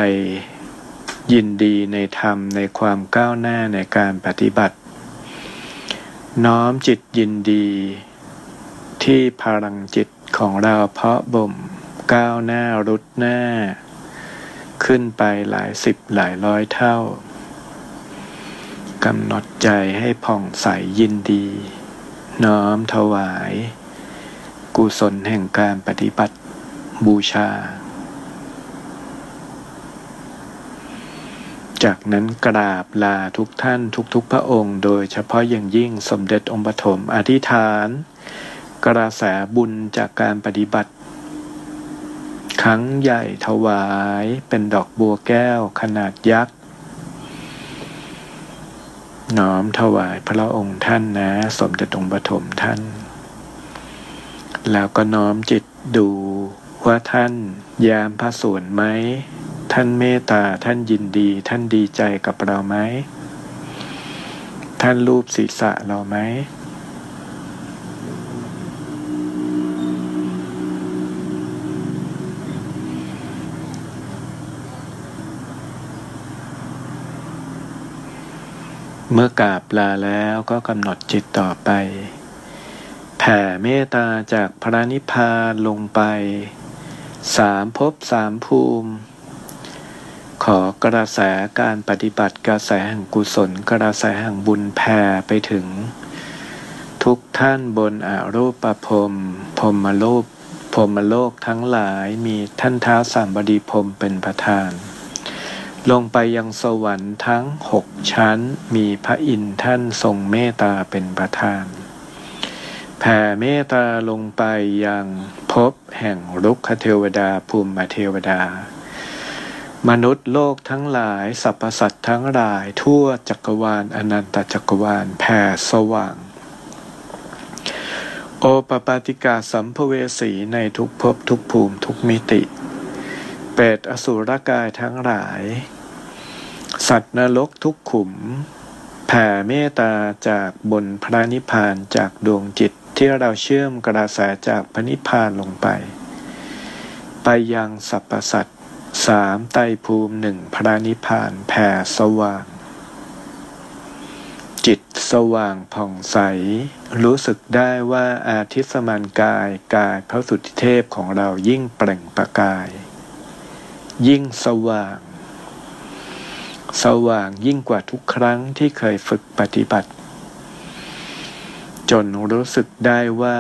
ยินดีในธรรมในความก้าวหน้าในการปฏิบัติน้อมจิตยินดีที่พลังจิตของเราเพาะบ่มก้าวหน้ารุดหน้าขึ้นไปหลายสิบหลายร้อยเท่ากำหนดใจให้ผ่องใสยินดีน้อมถวายกุศลแห่งการปฏิบัติบูชาจากนั้นกราบลาทุกท่านทุกๆพระองค์โดยเฉพาะอย่างยิ่งสมเด็จองค์ปฐมอธิษฐานกระแสบุญจากการปฏิบัติครั้งใหญ่ถวายเป็นดอกบัวแก้วขนาดยักษ์น้อมถวายพระองค์ท่านนะสมเด็จองค์ปฐมท่านแล้วก็น้อมจิตดูว่าท่านยามพระสวนไหมท่านเมตตาท่านยินดีท่านดีใจกับเราไหมท่านลูบศีรษะเราไหมเมื่อกราบลาแล้วก็กำหนดจิตต่อไปแผ่เมตตาจากพระนิพพานลงไปสามภพสามภูมิขอกระแสการปฏิบัติกระแสแห่งกุศลกระแสแห่งบุญแผ่ไปถึงทุกท่านบนอรูปพรหมพรหมโลกพรหมโลกทั้งหลายมีท่านท้าวสามบดีพรหมเป็นประธานลงไปยังสวรรค์ทั้งหกชั้นมีพระอินทร์ท่านทรงเมตตาเป็นประธานแผ่เมตตาลงไปยังภพแห่งรุกขเทวดาภูมิเทวดา มนุษย์โลกทั้งหลายสรรพสัตว์ทั้งหลายทั่วจักรวาลอนันตจักรวาลแผ่สว่างโอปปาติกาสัมภเวสีในทุกภพทุกภูมิทุกมิติเปรตอสุรกายทั้งหลายสัตว์นรกทุกขุมแผ่เมตตาจากบนพระนิพพานจากดวงจิตที่เราเชื่อมกระแสจากพระนิพพานลงไปไปยังสรรพสัตว์สามไตรภูมิหนึ่งพระนิพพานแผ่สว่างจิตสว่างผ่องใสรู้สึกได้ว่าอาทิสมานกายกายพระสุทธิเทพของเรายิ่งเปล่งประกายยิ่งสว่างสว่างยิ่งกว่าทุกครั้งที่เคยฝึกปฏิบัติจนรู้สึกได้ว่า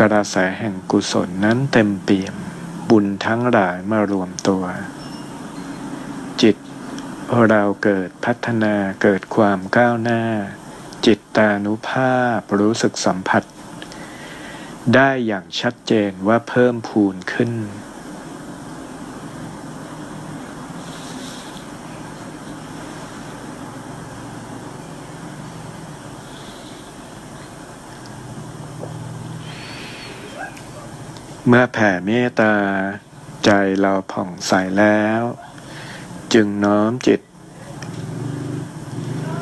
กระแสแห่งกุศลนั้นเต็มเปี่ยมบุญทั้งหลายมารวมตัวจิตเราเกิดพัฒนาเกิดความก้าวหน้าจิตตานุภาพรู้สึกสัมผัสได้อย่างชัดเจนว่าเพิ่มพูนขึ้นเมื่อแผ่เมตตาใจเราผ่องใสแล้วจึงน้อมจิต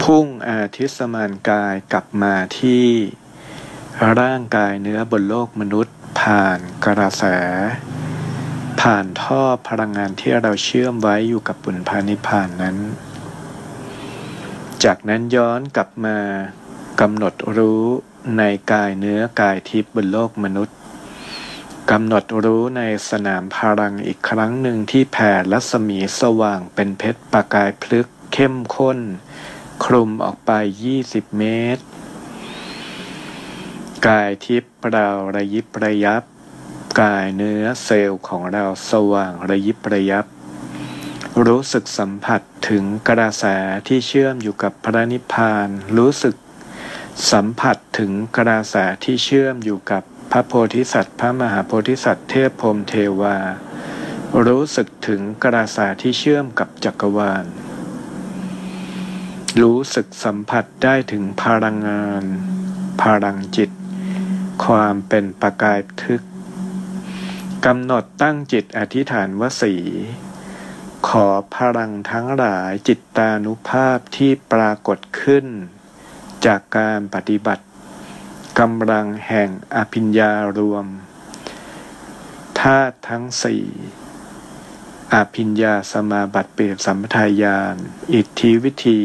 พุ่งอาทิสมานกายกลับมาที่ร่างกายเนื้อบนโลกมนุษย์ผ่านกระแสผ่านท่อพลังงานที่เราเชื่อมไว้อยู่กับบุญพานิพพานนั้นจากนั้นย้อนกลับมากำหนดรู้ในกายเนื้อกายทิพย์บนโลกมนุษย์กำหนดรู้ในสนามพลังอีกครั้งหนึ่งที่แผ่รัศมีสว่างเป็นเพชรประกายพลึกเข้มข้นคลุมออกไปยี่สิบเมตรกายทิพย์เราระยิบระยับกายเนื้อเซลล์ของเราสว่างระยิบระยับรู้สึกสัมผัสถึงกระแสที่เชื่อมอยู่กับพระนิพพานรู้สึกสัมผัสถึงกระแสที่เชื่อมอยู่กับพระโพธิสัตว์พระมหาโพธิสัตว์เทพพรหมเทวารู้สึกถึงกระแสที่เชื่อมกับจักรวาลรู้สึกสัมผัสได้ถึงพลังงานพลังจิตความเป็นประกายทึกกำหนดตั้งจิตอธิษฐานวสีขอพลังทั้งหลายจิตตานุภาพที่ปรากฏขึ้นจากการปฏิบัติกำลังแห่งอภิญญารวมธาตุทั้งสี่อภิญญาสมาบัติเปรียบสัมปทาญาณอิทธิวิธี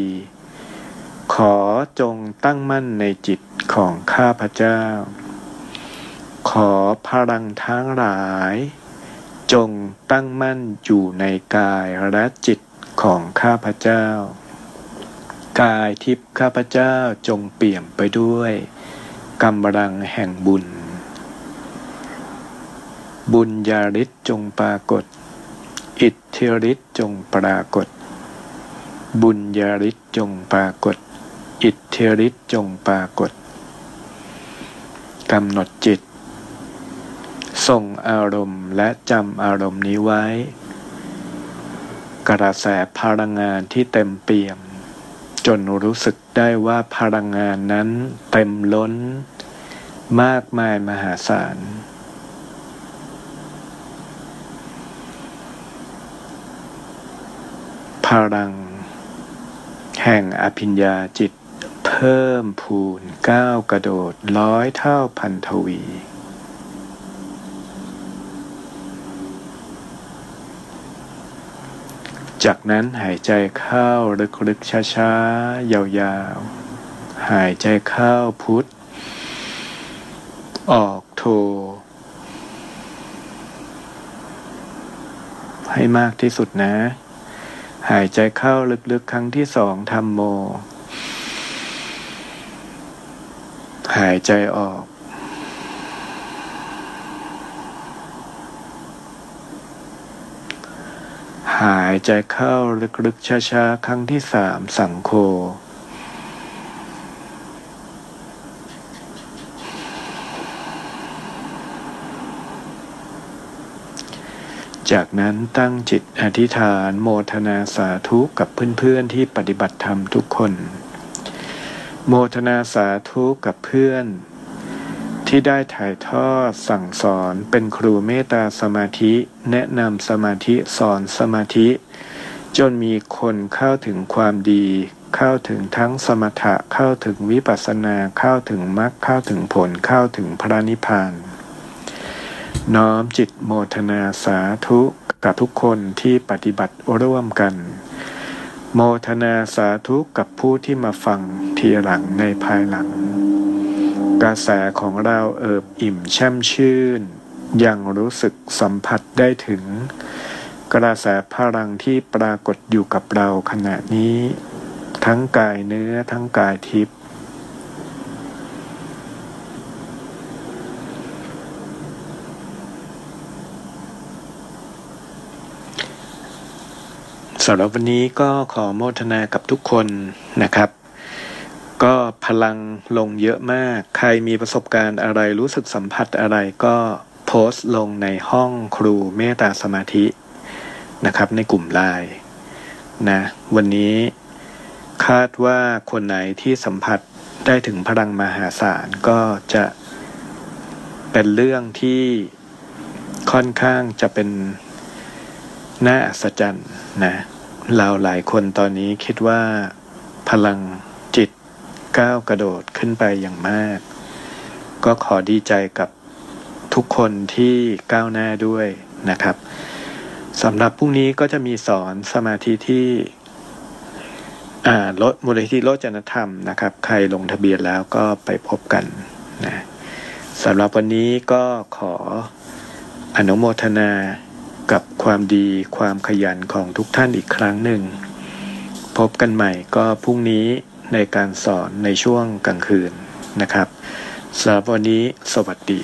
ขอจงตั้งมั่นในจิตของข้าพเจ้าขอพลังทั้งหลายจงตั้งมั่นอยู่ในกายและจิตของข้าพเจ้ากายทิพย์ข้าพเจ้าจงเปี่ยมไปด้วยกำลังแห่งบุญบุญญาฤทธิ์จงปรากฏอิทธิฤทธิ์จงปรากฏบุญญาฤทธิ์จงปรากฏอิทธิฤทธิ์จงปรากฏกำหนดจิตส่งอารมณ์และจำอารมณ์นี้ไว้กระแสพลังงานที่เต็มเปี่ยมจนรู้สึกได้ว่าพลังงานนั้นเต็มล้นมากมายมหาศาลพลังแห่งอภิญญาจิตเพิ่มพูนก้าวกระโดดร้อยเท่าพันทวีจากนั้นหายใจเข้าลึกๆช้าๆยาวๆหายใจเข้าพุทออกโทให้มากที่สุดนะหายใจเข้าลึกๆครั้งที่สองธัมโมหายใจออกหายใจเข้าลึกๆช้าๆครั้งที่สามสังโฆ จากนั้นตั้งจิตอธิษฐานโมทนาสาธุกับเพื่อนๆที่ปฏิบัติธรรมทุกคนโมทนาสาธุกับเพื่อนที่ได้ถ่ายทอดสั่งสอนเป็นครูเมตตาสมาธิแนะนำสมาธิสอนสมาธิจนมีคนเข้าถึงความดีเข้าถึงทั้งสมถะเข้าถึงวิปัสสนาเข้าถึงมรรคเข้าถึงผลเข้าถึงพระนิพพานน้อมจิตโมทนาสาธุกับทุกคนที่ปฏิบัติร่วมกันโมทนาสาธุกับผู้ที่มาฟังทีหลังในภายหลังกระแสของเราเอิบอิ่มแช่มชื่นยังรู้สึกสัมผัสได้ถึงกระแสพลังที่ปรากฏอยู่กับเราขณะนี้ทั้งกายเนื้อทั้งกายทิพย์สำหรับวันนี้ก็ขอโมทนากับทุกคนนะครับก็พลังลงเยอะมากใครมีประสบการณ์อะไรรู้สึกสัมผัสอะไรก็โพสต์ลงในห้องครูเมตตาสมาธินะครับในกลุ่มไลน์นะวันนี้คาดว่าคนไหนที่สัมผัสได้ถึงพลังมหาศาลก็จะเป็นเรื่องที่ค่อนข้างจะเป็นน่าอัศจรรย์นะเราหลายคนตอนนี้คิดว่าพลังก้าวกระโดดขึ้นไปอย่างมากก็ขอดีใจกับทุกคนที่ก้าวหน้าด้วยนะครับสำหรับพรุ่งนี้ก็จะมีสอนสมาธิที่อ่าลดมูลนิธิโลจนธรรมนะครับใครลงทะเบียนแล้วก็ไปพบกันนะสำหรับวันนี้ก็ขออนุโมทนากับความดีความขยันของทุกท่านอีกครั้งหนึ่งพบกันใหม่ก็พรุ่งนี้ในการสอนในช่วงกลางคืนนะครับสำหรับวันนี้สวัสดี